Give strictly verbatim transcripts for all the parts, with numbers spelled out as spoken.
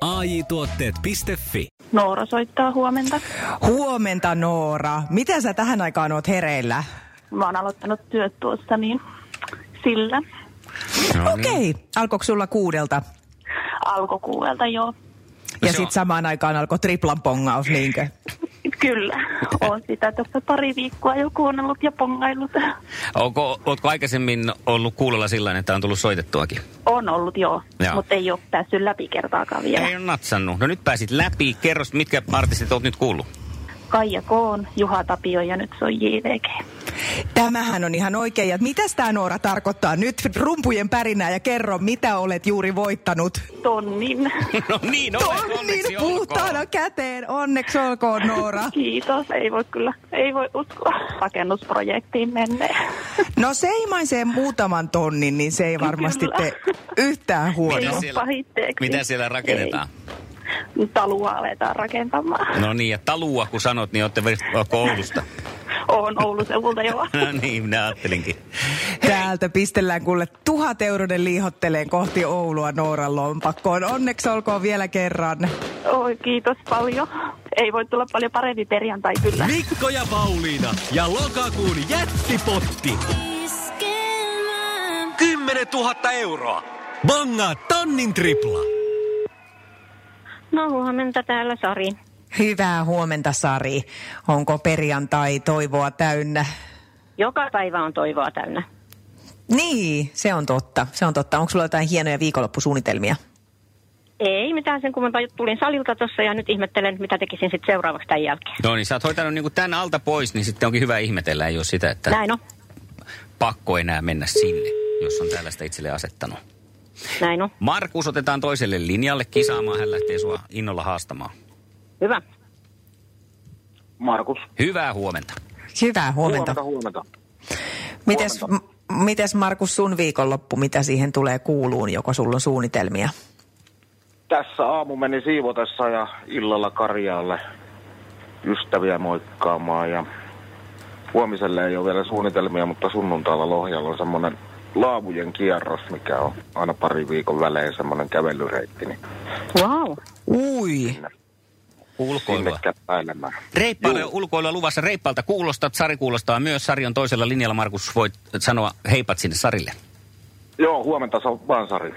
A J tuotteet piste fi. Noora soittaa huomenta. Huomenta, Noora. Mitä sä tähän aikaan oot hereillä? Mä oon aloittanut työt tuossa, niin sillä. No niin. Okei. Okay. Alkoiko sulla kuudelta? Alko kuudelta, joo. Ja sit samaan aikaan alkoi triplan pongaus, niinkö? Kyllä. Oon sitä tässä pari viikkoa jo kuunnellut ja pongaillut. Onko, ootko aikaisemmin ollut kuulolla sillä, että on tullut soitettuakin? On ollut, joo. joo. Mutta ei ole päässyt läpi kertaakaan vielä. Ei ole natsannut. No nyt pääsit läpi. Kerros, mitkä artistit oot nyt kuullut? Kaija Koon, Juha Tapio ja nyt se on J V G. Tämähän on ihan oikein. Ja mitäs tää, Noora, tarkoittaa nyt rumpujen pärinää ja kerro, mitä olet juuri voittanut? Tonnin. No niin, olet, onneksi olkoon. Puhtaana käteen. Onneksi olkoon, Noora. Kiitos. Ei voi kyllä, ei voi uskoa. Rakennusprojektiin menneen. No seimaisee muutaman tonnin, niin se ei varmasti tee yhtään huonoa. Mitä siellä rakennetaan? Ei. Talua aletaan rakentamaan. No niin, ja talua kun sanot, niin olette Oulusta. Oon Ouluseuvulta, joo. No niin, minä ajattelinkin. Täältä pistellään kuule tuhat euroden liihotteleen kohti Oulua Nooran lompakkoon. Onneksi olkoon vielä kerran. Oi, kiitos paljon. Ei voi tulla paljon parempi perjantai kyllä. Mikko ja Pauliina ja lokakuun jättipotti. kymmenen tuhatta euroa. Bongaa tonnin tripla. No huomenta täällä, Sari. Hyvää huomenta, Sari. Onko perjantai toivoa täynnä? Joka päivä on toivoa täynnä. Niin, se on totta. Se on totta. Onko sulla jotain hienoja viikonloppusuunnitelmia? Ei mitään sen kummempaa. Tulin salilta tuossa ja nyt ihmettelen, mitä tekisin sitten seuraavaksi tämän jälkeen. No niin, sä oot hoitanut niin kuin tän alta pois, niin sitten onkin hyvä ihmetellä, jos sitä, että... Näin on. Pakko enää mennä sinne, jos on tällaista itselle asettanut. Näin on. Markus otetaan toiselle linjalle kisaamaan. Hän lähtee sua innolla haastamaan. Hyvä. Markus. Hyvää huomenta. Hyvää huomenta. Huomenta, huomenta. Mites, huomenta. M- mites Markus sun viikonloppu, mitä siihen tulee kuuluun, joko sulla on suunnitelmia? Tässä aamu meni siivotessa ja illalla Karjaalle ystäviä moikkaamaan. Ja huomiselle ei ole vielä suunnitelmia, mutta sunnuntailla Lohjalla on semmoinen... laavujen kierros, mikä on aina pari viikon välein semmoinen kävelyreitti. Niin wow. Ui. Ulkoilua. Reippaalle ulkoilua luvassa. Reippaalta kuulostat. Sari kuulostaa myös. Sari on toisella linjalla. Markus, voit sanoa heipat sinne Sarille. Joo, huomenta vaan, Sari.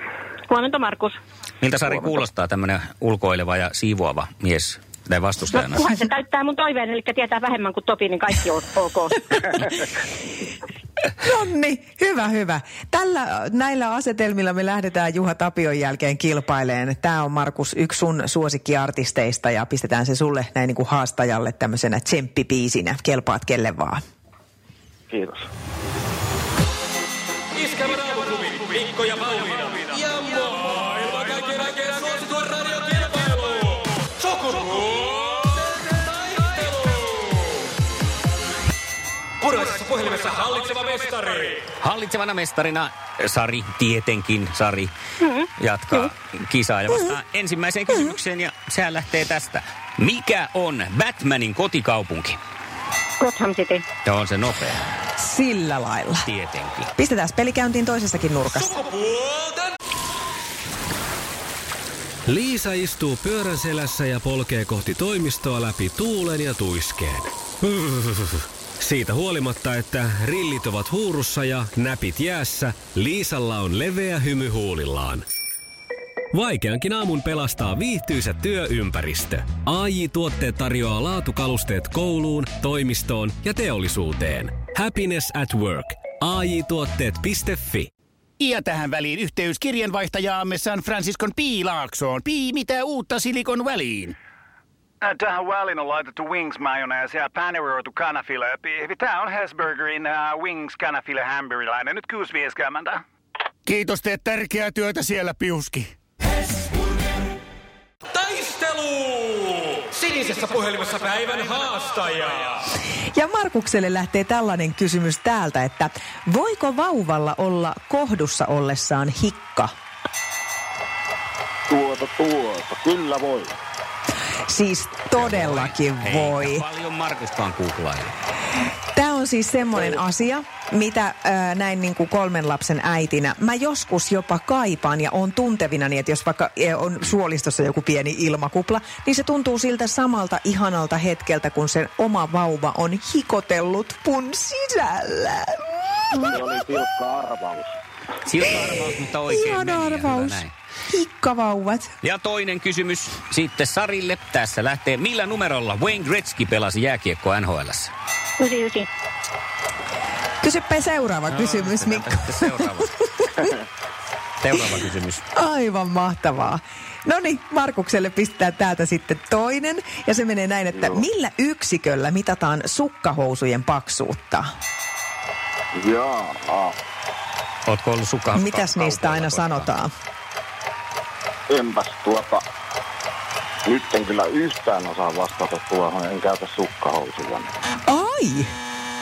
Huomenta, Markus. Miltä Sari huomenta kuulostaa tämmöinen ulkoileva ja siivoava mies? Tai vastustajana. No, se täyttää mun toiveen, eli tietää vähemmän kuin Topi, niin kaikki on ok. Nonni, hyvä, hyvä. Tällä, näillä asetelmilla me lähdetään Juha Tapion jälkeen kilpaileen. Tämä on, Markus, yksi sun suosikkiartisteista ja pistetään se sulle näin niin kuin haastajalle tämmöisenä tsemppibiisinä. Kelpaat kelle vaan. Kiitos. Iskävä raamuklubi, Mikko ja Pauliina. Ja maailman kaikkien aikeen suosituen radiokilpailuun. Sukupuolten taistelu. Puraisessa puhelimessa hallitseva mestari. Hallitsevana mestarina Sari, tietenkin Sari, mm-hmm. jatkaa mm-hmm. kisaa ja vastaa mm-hmm. ensimmäiseen kysymykseen. Ja sehän lähtee tästä. Mikä on Batmanin kotikaupunki? Gotham City. Tämä on se nopea. Sillä lailla. Tietenkin. Pistetään pelikäyntiin toisessakin nurkassa. Sukupuolten! Liisa istuu pyörän selässä ja polkee kohti toimistoa läpi tuulen ja tuiskeen. Siitä huolimatta, että rillit ovat huurussa ja näpit jäässä, Liisalla on leveä hymy huulillaan. Vaikeankin aamun pelastaa viihtyisä työympäristö. A J tuotteet tarjoaa laatukalusteet kouluun, toimistoon ja teollisuuteen. Happiness at work. A J tuotteet piste fi. Ja tähän väliin yhteys kirjanvaihtajaamme San Franciscon P. Laaksoon. P. Mitä uutta Silikon väliin? Tähän väliin on laitettu wings-majoneesi ja paneroitu kanafila. Tämä on Hesburgerin uh, wings-kanafila-hamburilainen. Nyt kuusi viisikymmentä. Kiitos, teet tärkeää työtä siellä, Piuski. Taistelu! sinisessä puhelimessa päivän haastajaa. Ja Markukselle lähtee tällainen kysymys täältä, että voiko vauvalla olla kohdussa ollessaan hikka? Tuota, tuota. Kyllä voi. Siis todellakin voi. voi. Eikä paljon Markuskaan googlailla. Tämä on siis semmoinen asia, mitä äh, näin niin kuin kolmen lapsen äitinä mä joskus jopa kaipaan ja on tuntevina niin, että jos vaikka on suolistossa joku pieni ilmakupla, niin se tuntuu siltä samalta ihanalta hetkeltä, kun sen oma vauva on hikotellut pun sisällä. Se oli silkka arvaus. Silkka arvaus, mutta oikein ihan meni. Arvaus. Näin. Hikkavauvat. Ja toinen kysymys sitten Sarille. Tässä lähtee. Millä numerolla Wayne Gretzky pelasi jääkiekkoa N H L:ssä? yhdeksänkymmentäyhdeksän. Kysypä seuraava no, kysymys, Mikko. Seuraava. seuraava kysymys. Aivan mahtavaa. No niin, Markukselle pistää täältä sitten toinen. Ja se menee näin, että Joo. millä yksiköllä mitataan sukkahousujen paksuutta? Jaa. Ootko ollut sukkahousuja? Mitäs niistä aina koittaa? Sanotaan? Enpäs tuota, nyt en kyllä yhtään osaa vastata tuohon, en käytä sukkahousuja. Ai,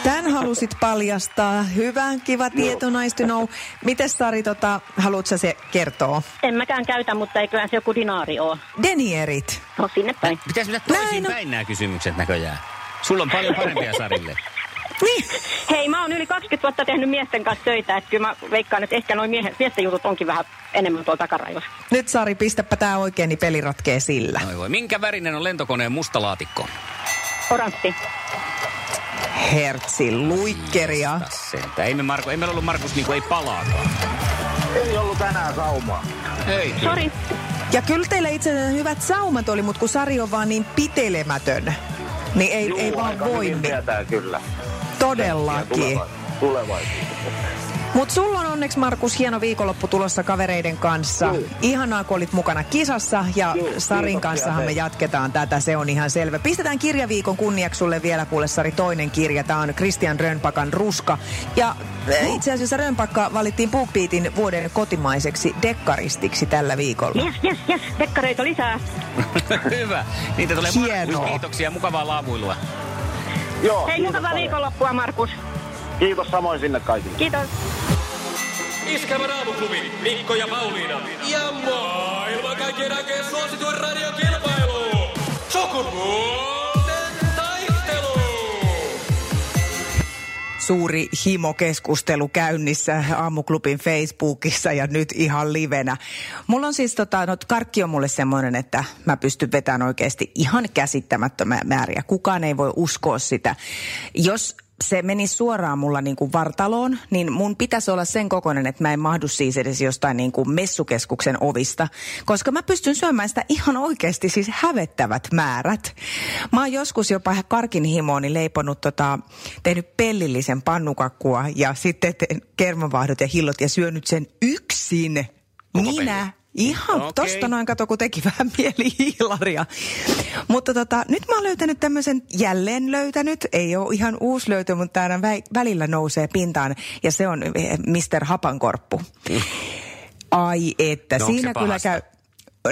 tän halusit paljastaa. Hyvä, kiva tieto, nice to know. Mites Sari, tota, haluatko se kertoa? En mäkään käytä, mutta eiköhän se joku dinaari ole. Denierit. No sinne päin. Pitäis mennä toisin päin on... nämä kysymykset näköjään. Sulla on paljon parempia Sarille. Niin. Hei, mä oon yli kaksikymmentä vuotta tehnyt miesten kanssa töitä, että kyllä mä veikkaan, että ehkä noin miesten, miesten jutut onkin vähän enemmän tuolla takaraivossa. Nyt Sari, pistäpä tää oikein, niin peli ratkee sillä. Noi voi. Minkä värinen on lentokoneen musta laatikko? Oranssi. Hertsi, luikkeria. Ei me Marko, ei meillä ollut Markus niin kuin ei palaakaan. Ei ollut tänään saumaa. Ei. Sori. Ja kyllä teillä itse asiassa hyvät saumat oli, mutta kun Sari on vaan niin pitelemätön, niin ei, Juu, ei vaan voi. Tietää, kyllä. Todellakin. Mutta sulla on onneksi, Markus, hieno viikonloppu tulossa kavereiden kanssa. Juu. Ihanaa, kun olit mukana kisassa ja Juu, Sarin kanssahan me jatketaan tätä, se on ihan selvä. Pistetään kirjaviikon kunniaksi sulle vielä, kuule Sari, toinen kirja. Tämä on Christian Rönnpakan Ruska. Ja Juu. itse asiassa Rönnbacka valittiin Bookbeatin vuoden kotimaiseksi dekkaristiksi tällä viikolla. Jes, jes, jes, dekkareita lisää. Hyvä. Niitä tulee Markus. Kiitoksia, mukavaa laavuilua. Joo, hei, hyvää viikonloppua, Markus. Kiitos samoin sinne kaikille. Kiitos. Iskävän aamuklubi, Mikko ja Pauliina. Ja maailman kaikkien aikeen suosituen radiokilpailu. Sukupuolten taistelu. Suuri himokeskustelu käynnissä aamuklubin Facebookissa ja nyt ihan livenä. Mulla on siis, tota, no, karkki on mulle semmoinen, että mä pystyn vetämään oikeasti ihan käsittämättömän määriä. Kukaan ei voi uskoa sitä. Jos... se meni suoraan mulla niin kuin vartaloon, niin mun pitäisi olla sen kokoinen, että mä en mahdu siis edes jostain niin kuin messukeskuksen ovista, koska mä pystyn syömään sitä ihan oikeasti siis hävettävät määrät. Mä oon joskus jopa karkin himooni leiponut, tota, tehnyt pellillisen pannukakkua ja sitten kermavahdot ja hillot ja syönyt sen yksin. Koko Minä. Pelli. Ihan okay. Tosta noin, kato, kun teki vähän mielihiilaria. Mutta tota, nyt mä oon löytänyt tämmöisen, jälleen löytänyt, ei ole ihan uusi löytö, mutta aina vä- välillä nousee pintaan, ja se on mister Hapankorppu. Ai että, no, siinä kyllä käy,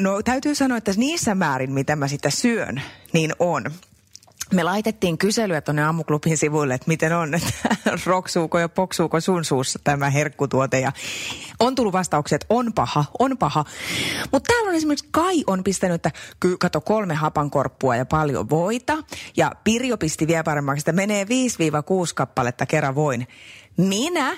no täytyy sanoa, että niissä määrin, mitä mä sitä syön, niin on. Me laitettiin kyselyä tuonne aamuklubin sivuille, että miten on, että roksuuko ja poksuuko sun suussa tämä herkkutuote. Ja on tullut vastaukset, on paha, on paha. Mutta täällä on esimerkiksi Kai on pistänyt, että kato kolme hapankorppua ja paljon voita. Ja Pirjo pisti vielä paremmaksi, että menee viisi kuusi kappaletta kerran voin. Minä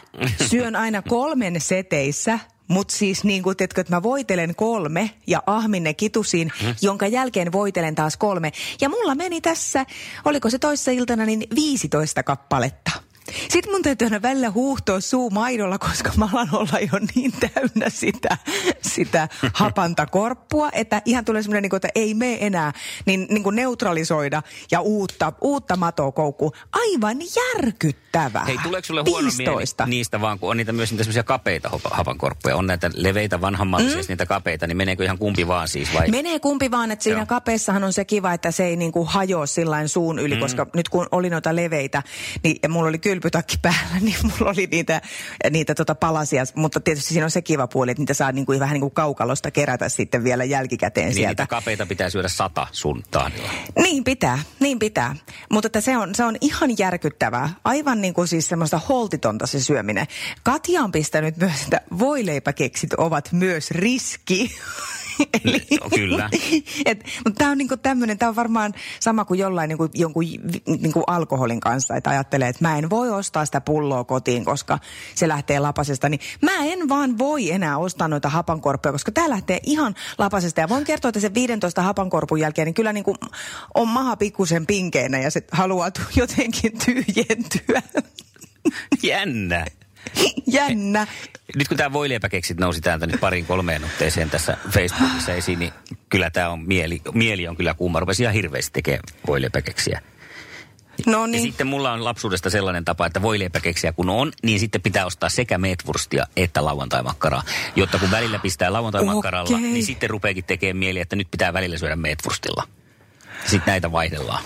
syön aina kolmen seteissä. Mutta siis niin kuin, tiedätkö, että mä voitelen kolme ja ahmin ne kitusiin, hmm. jonka jälkeen voitelen taas kolme. Ja mulla meni tässä, oliko se toissa iltana, niin viisitoista kappaletta. Sitten mun täytyy aina välillä huuhtoa suu maidolla, koska mä alan olla jo niin täynnä sitä, sitä hapantakorppua, että ihan tulee semmoinen, niin kuin, että ei mene enää, niin, niin kuin neutralisoida ja uutta, uutta matoa koukkuu. Aivan järkyttävää. Hei, tuleeko sulle huono mieli niistä vaan, kun on niitä myös niitä semmoisia kapeita hapankorppuja, on näitä leveitä vanhammallisia, mm. niitä kapeita, niin meneekö ihan kumpi vaan siis vai? Menee kumpi vaan, että siinä Joo. kapeessahan on se kiva, että se ei niin kuin hajoa sillain suun yli, mm. koska nyt kun oli noita leveitä, niin mulla oli kyllä kylpytakki päällä, niin mulla oli niitä, niitä tota palasia. Mutta tietysti siinä on se kiva puoli, että niitä saa niin kuin, vähän niin kuin kaukalosta kerätä sitten vielä jälkikäteen niin sieltä. Niitä kapeita pitää syödä sata sun tahdilla. Niin pitää, niin pitää. Mutta että se, on, se on ihan järkyttävää. Aivan niin kuin siis semmoista holtitonta se syöminen. Katja on pistänyt myös, että voileipäkeksit ovat myös riski. Eli, kyllä. Tämä on, niinku on varmaan sama kuin jollain niinku, jonkun niinku alkoholin kanssa, että ajattelee, että mä en voi ostaa sitä pulloa kotiin, koska se lähtee lapasesta. Niin mä en vaan voi enää ostaa noita hapankorppuja, koska tämä lähtee ihan lapasesta. Ja voin kertoa, että se viidentoista hapankorpun jälkeen niin kyllä niinku on maha pikkusen pinkeinä ja se haluaa jotenkin tyhjentyä. Jännä. Jännä. Nyt kun tämä voileipäkeksit nousi täältä nyt pariin kolmeen otteeseen tässä Facebookissa esiin, niin kyllä tämä on mieli, mieli on kyllä kuuma. Rupesi ihan hirveästi tekemään voileipäkeksiä. No niin. Ja sitten mulla on lapsuudesta sellainen tapa, että voileipäkeksiä kun on, niin sitten pitää ostaa sekä meetwurstia että lauantaimakkaraa. Jotta kun välillä pistää lauantaimakkaralla, okay, niin sitten rupeekin tekemään mieli, että nyt pitää välillä syödä meetwurstilla. Sitten näitä vaihdellaan.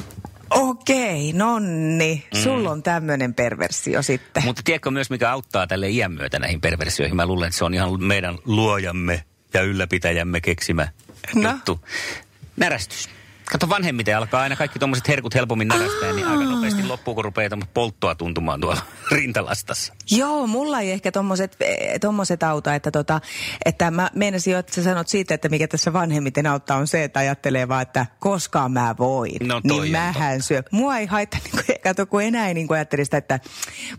Okei, nonni. Mm. Sulla on tämmöinen perversio sitten. Mutta tiedätkö myös, mikä auttaa tälle iän myötä näihin perversioihin? Mä luulen, että se on ihan meidän luojamme ja ylläpitäjämme keksimä no. juttu. Närästys. Kato vanhemmiten alkaa aina kaikki tommoset herkut helpommin närästää, Aa. niin aika nopeasti loppuu, kun rupeaa polttoa tuntumaan tuolla rintalastassa. Joo, mulla ei ehkä tommoset, tommoset auta, että tota, että mä meinasin jo, että sä sanot siitä, että mikä tässä vanhemmiten auttaa on se, että ajattelee vaan, että koska mä voin, no niin mähän syö. Mua ei haittaa, niin kato kun enää ei niin ajattele sitä, että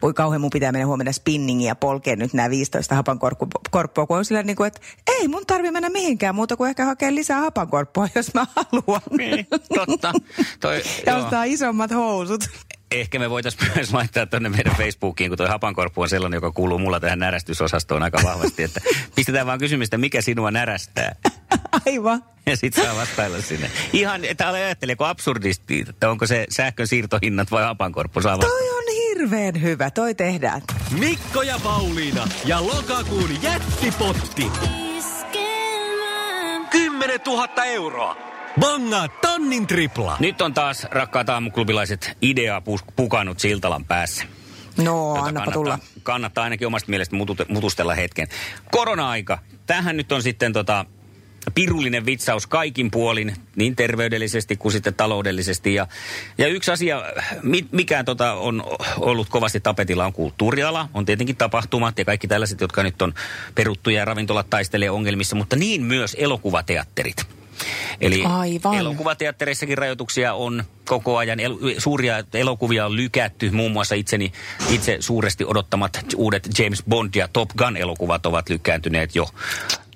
voi kauhean mun pitää mennä huomenna spinningiin ja polkea nyt nämä viisitoista hapankorppua, kun on sillä niin kuin, että ei mun tarvi mennä mihinkään muuta kuin ehkä hakea lisää hapankorppua, jos mä haluan. Totta. Toi, ja ostaa isommat housut. Ehkä me voitaisiin myös laittaa tuonne meidän Facebookiin, kun toi hapankorppu on sellainen, joka kuuluu mulla tähän närästysosastoon aika vahvasti, että pistetään vaan kysymystä, mikä sinua närästää. Aivan. Ja sit saa vastailla sinne. Ihan, että ajatteleeko absurdisti, että onko se sähkön siirtohinnat vai hapankorppu saa vastailla. Toi on hirveän hyvä, toi tehdään. Mikko ja Pauliina ja lokakuun jättipotti. kymmenen tuhatta euroa. Bangaa tonnin tripla. Nyt on taas, rakkaat aamuklubilaiset, ideaa pukannut Siltalan päässä. No, annapa kannattaa, tulla. Kannattaa ainakin omasta mielestä mutustella hetken. Korona-aika. Tämähän nyt on sitten tota, pirullinen vitsaus kaikin puolin, niin terveydellisesti kuin sitten taloudellisesti. Ja, ja yksi asia, mikä tota, on ollut kovasti tapetilla, on kulttuuriala. On tietenkin tapahtumat ja kaikki tällaiset, jotka nyt on peruttuja ja ravintolat taistelee ongelmissa, mutta niin myös elokuvateatterit. Eli Aivan. elokuvateattereissakin rajoituksia on koko ajan. El- suuria elokuvia on lykätty. Muun muassa itseni, itse suuresti odottamat uudet James Bond ja Top Gun -elokuvat ovat lykkääntyneet jo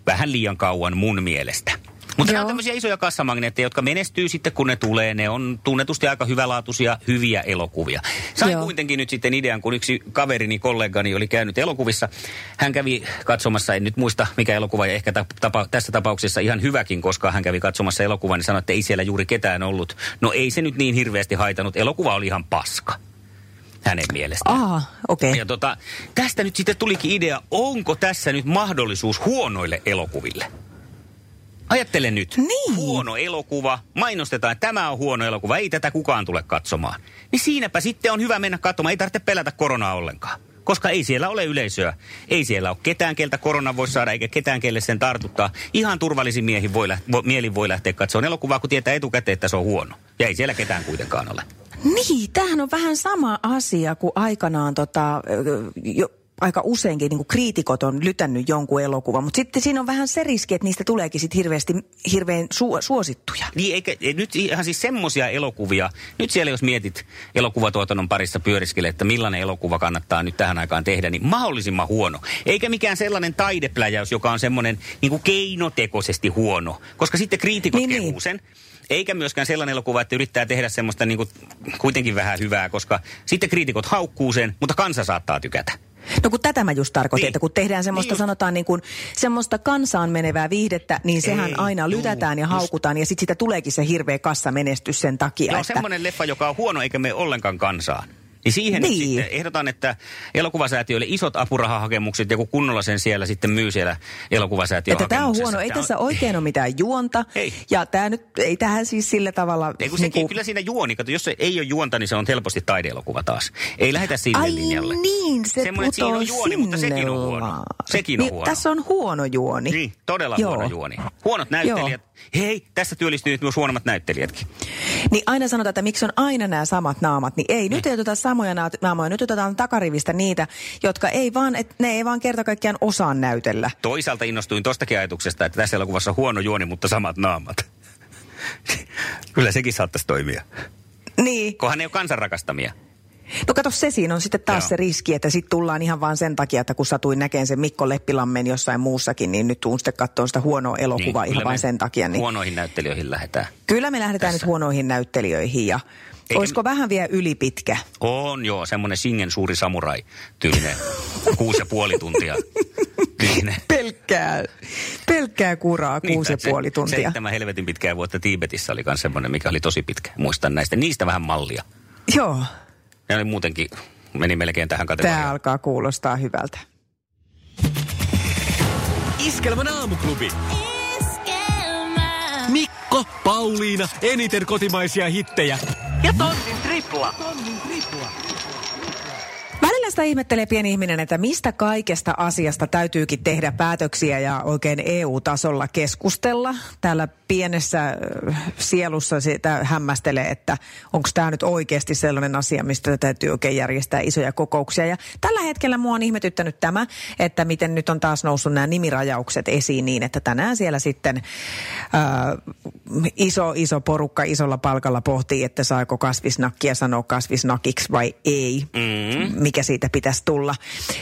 vähän liian kauan mun mielestä. Mutta nämä on tämmöisiä isoja kassamagneetteja, jotka menestyy sitten, kun ne tulee. Ne on tunnetusti aika hyvälaatuisia, hyviä elokuvia. Sain Joo. kuitenkin nyt sitten idean, kun yksi kaverini, kollegani oli käynyt elokuvissa. Hän kävi katsomassa, en nyt muista mikä elokuva, ja ehkä tapa, tässä tapauksessa ihan hyväkin, koska hän kävi katsomassa elokuvan, niin sanoi, että ei siellä juuri ketään ollut. No ei se nyt niin hirveästi haitanut. Elokuva oli ihan paska hänen mielestään. Aha, okei. Okay. Ja tota, tästä nyt sitten tulikin idea, onko tässä nyt mahdollisuus huonoille elokuville? Ajattele nyt, niin. huono elokuva, mainostetaan, että tämä on huono elokuva, ei tätä kukaan tule katsomaan. Niin siinäpä sitten on hyvä mennä katsomaan, ei tarvitse pelätä koronaa ollenkaan, koska ei siellä ole yleisöä. Ei siellä ole ketään, keltä korona voi saada, eikä ketään, kelle sen tartuttaa. Ihan turvallisin miehin voi lähteä, vo, mielin voi lähteä katsomaan elokuvaa, kun tietää etukäteen, että se on huono. Ja ei siellä ketään kuitenkaan ole. Niin, tämähän on vähän sama asia kuin aikanaan tota... Jo. Aika useinkin niin kuin kriitikot on lytännyt jonkun elokuvan, mutta sitten siinä on vähän se riski, että niistä tuleekin sitten hirveästi, hirveän su- suosittuja. Niin, eikä nyt ihan siis semmoisia elokuvia. Nyt siellä jos mietit elokuvatuotannon parissa pyöriskele, että millainen elokuva kannattaa nyt tähän aikaan tehdä, niin mahdollisimman huono. Eikä mikään sellainen taidepläjäys, joka on semmoinen niin kuin keinotekoisesti huono, koska sitten kriitikot niin, kehuu sen. Eikä myöskään sellainen elokuva, että yrittää tehdä semmoista niin kuin kuitenkin vähän hyvää, koska sitten kriitikot haukkuu sen, mutta kansa saattaa tykätä. No kun tätä mä just tarkoitin, niin. että kun tehdään semmoista, niin sanotaan niin kuin, semmoista kansaan menevää viihdettä, niin sehän Ei, aina lytätään juu, ja haukutaan, just. ja sitten sitä tuleekin se hirveä kassamenestys sen takia. No että... semmoinen leffa, joka on huono, eikä mene ollenkaan kansaan. Niin siihen niin. Sitten ehdotan, että elokuvasäätiöille isot apurahahakemukset, joku kunnolla sen siellä sitten myy siellä elokuvasäätiöhakemuksessa. Tämä on huono, ei tässä on... oikein ole mitään juonta. Ei. Ja tämä nyt, ei tähän siis sillä tavalla... Ei kun niin sekin, kuin... kyllä siinä juoni, kato, jos se ei ole juonta, niin se on helposti taideelokuva taas. Ei lähetä sille ai linjalle. Ai niin, se semmoinen, putoo siinä on juoni, mutta sekin on huono. Sekin on niin, huono. Tässä on huono juoni. Niin, todella joo. Huono juoni. Huonot näyttelijät. Joo. Hei, tässä työllistyy nyt myös huonommat näyttelijätkin. Niin aina sanotaan, että miksi on aina nämä samat naamat, niin ei nyt ei oteta samoja naamoja, nyt otetaan takarivistä niitä, jotka ei vaan, et, ne ei vaan kerta kaikkiaan osaa näytellä. Toisaalta innostuin tostakin ajatuksesta, että tässä elokuvassa huono juoni, mutta samat naamat. Kyllä sekin saattaisi toimia. Niin. Kohan ei ole kansan rakastamia. No kato, se siinä on sitten taas joo. Se riski, että sitten tullaan ihan vaan sen takia, että kun satuin näkeen sen Mikko Leppilammen jossain muussakin, niin nyt tuun sitten katsoa sitä huonoa elokuvaa niin, ihan vaan sen takia. Niin huonoihin näyttelijöihin lähdetään. Kyllä me lähdetään tässä. Nyt huonoihin näyttelijöihin ja eikä... olisiko vähän vielä ylipitkä? On joo, semmoinen Shingen suuri samurai tyylinen, kuusi ja puoli tuntia tyylinen. Pelkkää, pelkkää kuraa, kuusi niin, ja puoli tuntia. Seitsemän helvetin pitkää vuotta Tiibetissä oli myös semmoinen, mikä oli tosi pitkä. Muistan näistä, niistä vähän mallia. Joo. Ne oli muutenkin, meni melkein tähän kategoriaan. Tämä alkaa kuulostaa hyvältä. Iskelmän aamuklubi. Iskelmä. Mikko, Pauliina, eniten kotimaisia hittejä. Ja tonnin tripla. Tonnin tripla. Välillä sitä ihmettelee pieni ihminen, että mistä kaikesta asiasta täytyykin tehdä päätöksiä ja oikein E U-tasolla keskustella. Täällä pienessä sielussa sitä hämmästelee, että onko tämä nyt oikeasti sellainen asia, mistä täytyy oikein järjestää isoja kokouksia. Ja tällä hetkellä mua on ihmetyttänyt tämä, että miten nyt on taas noussut nämä nimirajaukset esiin niin, että tänään siellä sitten ää, iso, iso porukka isolla palkalla pohtii, että saako kasvisnakkia sanoa kasvisnakiksi vai ei. Mm. Mikä siitä pitäisi tulla.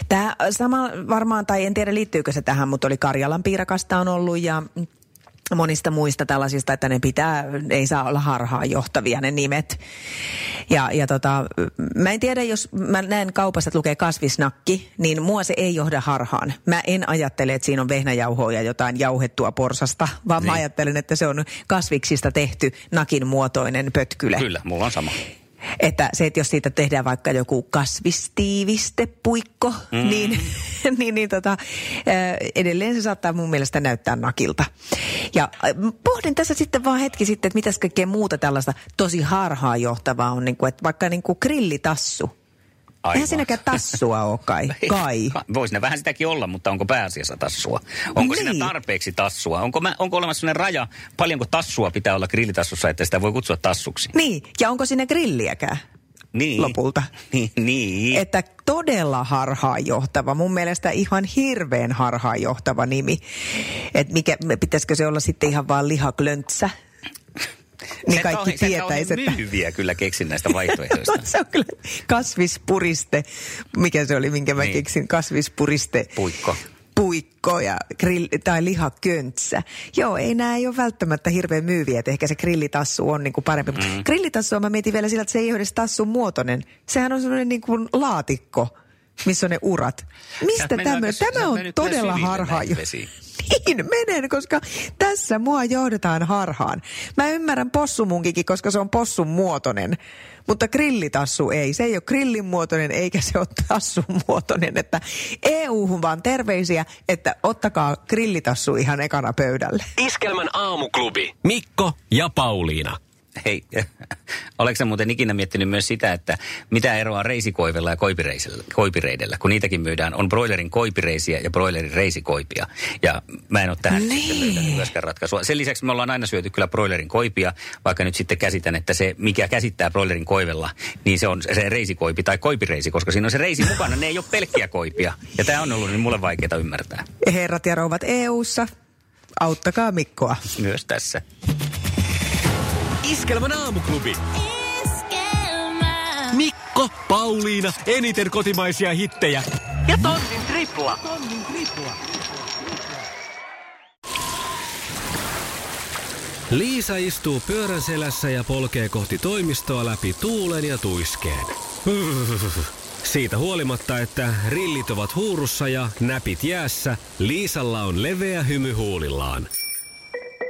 Tämä sama varmaan, tai en tiedä liittyykö se tähän, mutta oli Karjalan piirakasta on ollut ja monista muista tällaisista, että ne pitää, ei saa olla harhaan johtavia ne nimet. Ja, ja tota, mä en tiedä, jos mä näen kaupassa, että lukee kasvisnakki, niin mua se ei johda harhaan. Mä en ajattele, että siinä on vehnäjauhoa ja jotain jauhettua porsasta, vaan niin. Mä ajattelen, että se on kasviksista tehty nakin muotoinen pötkyle. Kyllä, mulla on sama. Että se, että jos siitä tehdään vaikka joku kasvistiivistepuikko, mm. niin, niin, niin tota, edelleen se saattaa mun mielestä näyttää nakilta. Ja pohdin tässä sitten vaan hetki sitten, että mitäs kaikkea muuta tällaista tosi harhaanjohtavaa on, niin kuin, että vaikka niin kuin grillitassu. Aivan. Eihän siinäkään tassua ole kai. kai. Voisi ne vähän sitäkin olla, mutta onko pääasiassa tassua? Onko niin. Siinä tarpeeksi tassua? Onko, mä, onko olemassa sellainen raja, paljonko tassua pitää olla grillitassussa, että sitä voi kutsua tassuksi? Niin, ja onko siinä grilliäkään niin. Lopulta? Niin, niin. Että todella harhaanjohtava, mun mielestä ihan hirveän harhaanjohtava nimi. Että mikä, pitäisikö se olla sitten ihan vaan lihaklöntsä? Niin kaikki tietäisi, että... myyviä kyllä keksin näistä vaihtoehdoista. No, se on kyllä kasvispuriste, mikä se oli, minkä mä niin. keksin, kasvispuriste. Puikko. Puikko ja grill, tai lihaköntsä. Joo, ei nämä ei ole välttämättä hirveän myyviä, että ehkä se grillitassu on niin kuin parempi. Mm. Grillitassua mä mietin vielä sillä, että se ei ole edes tassun muotoinen. Sehän on sellainen niin kuin laatikko, missä on ne urat. Mistä tämä? Tämä on todella harhaa. Niin, menen, koska tässä mua johdetaan harhaan. Mä ymmärrän possumunkikin, koska se on possun muotoinen, mutta grillitassu ei. Se ei ole grillin muotoinen eikä se ole tassun muotoinen. Että E U-hun vaan terveisiä, että ottakaa grillitassu ihan ekana pöydälle. Iskelmän aamuklubi. Mikko ja Pauliina. Hei, oletko sä muuten ikinä miettinyt myös sitä, että mitä eroa reisikoivella ja koipireidellä, kun niitäkin myydään, on broilerin koipireisiä ja broilerin reisikoipia. Ja mä en ole tähän niin. Myöskään ratkaisua. Sen lisäksi me ollaan aina syöty kyllä broilerin koipia, vaikka nyt sitten käsitän, että se mikä käsittää broilerin koivella, niin se on se reisikoipi tai koipireisi, koska siinä on se reisi mukana, ne ei ole pelkkiä koipia. Ja tämä on ollut niin mulle vaikeaa ymmärtää. Herrat ja rouvat E U:ssa, auttakaa Mikkoa. Myös tässä. Iskelmän aamuklubi. Iskelmä. Mikko, Pauliina, eniten kotimaisia hittejä. Ja tonnin tripla. Tonnin tripla. Liisa istuu pyörän selässä ja polkee kohti toimistoa läpi tuulen ja tuiskeen. Siitä huolimatta, että rillit ovat huurussa ja näpit jäässä, Liisalla on leveä hymy huulillaan.